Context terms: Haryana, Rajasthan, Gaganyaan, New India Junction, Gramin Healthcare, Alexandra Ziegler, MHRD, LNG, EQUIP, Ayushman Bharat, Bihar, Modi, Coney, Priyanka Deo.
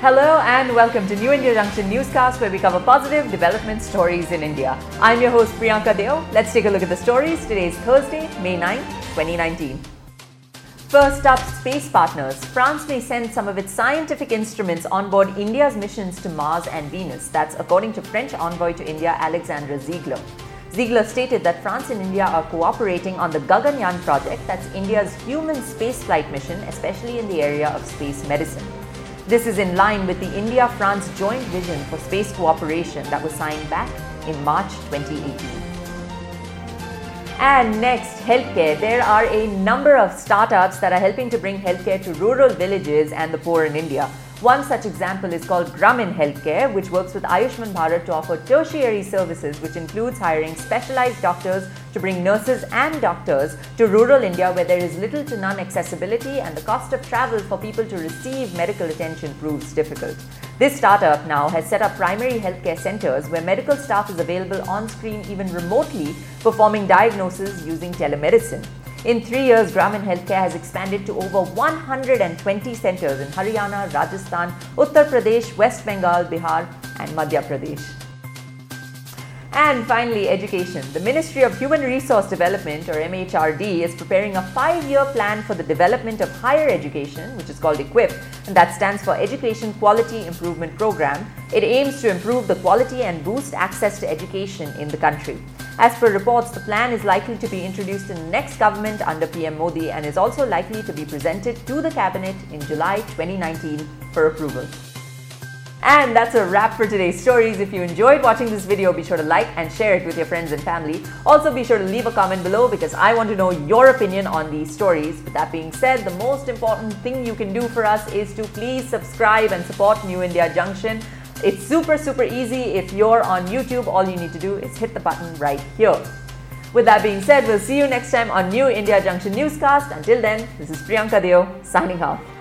Hello and welcome to New India Junction newscast, where we cover positive development stories in India. I'm your host Priyanka Deo. Let's take a look at the stories. Today is Thursday, May 9, 2019. First up, space partners. France may send some of its scientific instruments on board India's missions to Mars and Venus. That's according to French envoy to India, Alexandra Ziegler. Ziegler stated that France and India are cooperating on the Gaganyaan project, that's India's human spaceflight mission, especially in the area of space medicine. This is in line with the India-France joint vision for space cooperation that was signed back in March 2018. And next, healthcare. There are a number of startups that are helping to bring healthcare to rural villages and the poor in India. One such example is called Gramin Healthcare, which works with Ayushman Bharat to offer tertiary services, which includes hiring specialized doctors to bring nurses and doctors to rural India, where there is little to none accessibility and the cost of travel for people to receive medical attention proves difficult. This startup now has set up primary healthcare centers where medical staff is available on screen, even remotely performing diagnoses using telemedicine. In 3 years, Gramin Healthcare has expanded to over 120 centers in Haryana, Rajasthan, Uttar Pradesh, West Bengal, Bihar and Madhya Pradesh. And finally, education. The Ministry of Human Resource Development, or MHRD, is preparing a 5-year plan for the development of higher education, which is called EQUIP, and that stands for Education Quality Improvement Program. It aims to improve the quality and boost access to education in the country. As per reports, the plan is likely to be introduced in the next government under PM Modi and is also likely to be presented to the Cabinet in July 2019 for approval. And that's a wrap for today's stories. If you enjoyed watching this video, be sure to like and share it with your friends and family. Also, be sure to leave a comment below because I want to know your opinion on these stories. With that being said, the most important thing you can do for us is to please subscribe and support New India Junction. It's super easy. If you're on YouTube, all you need to do is hit the button right here. With that being said, we'll see you next time on New India Junction newscast. Until then, this is Priyanka Deo signing off.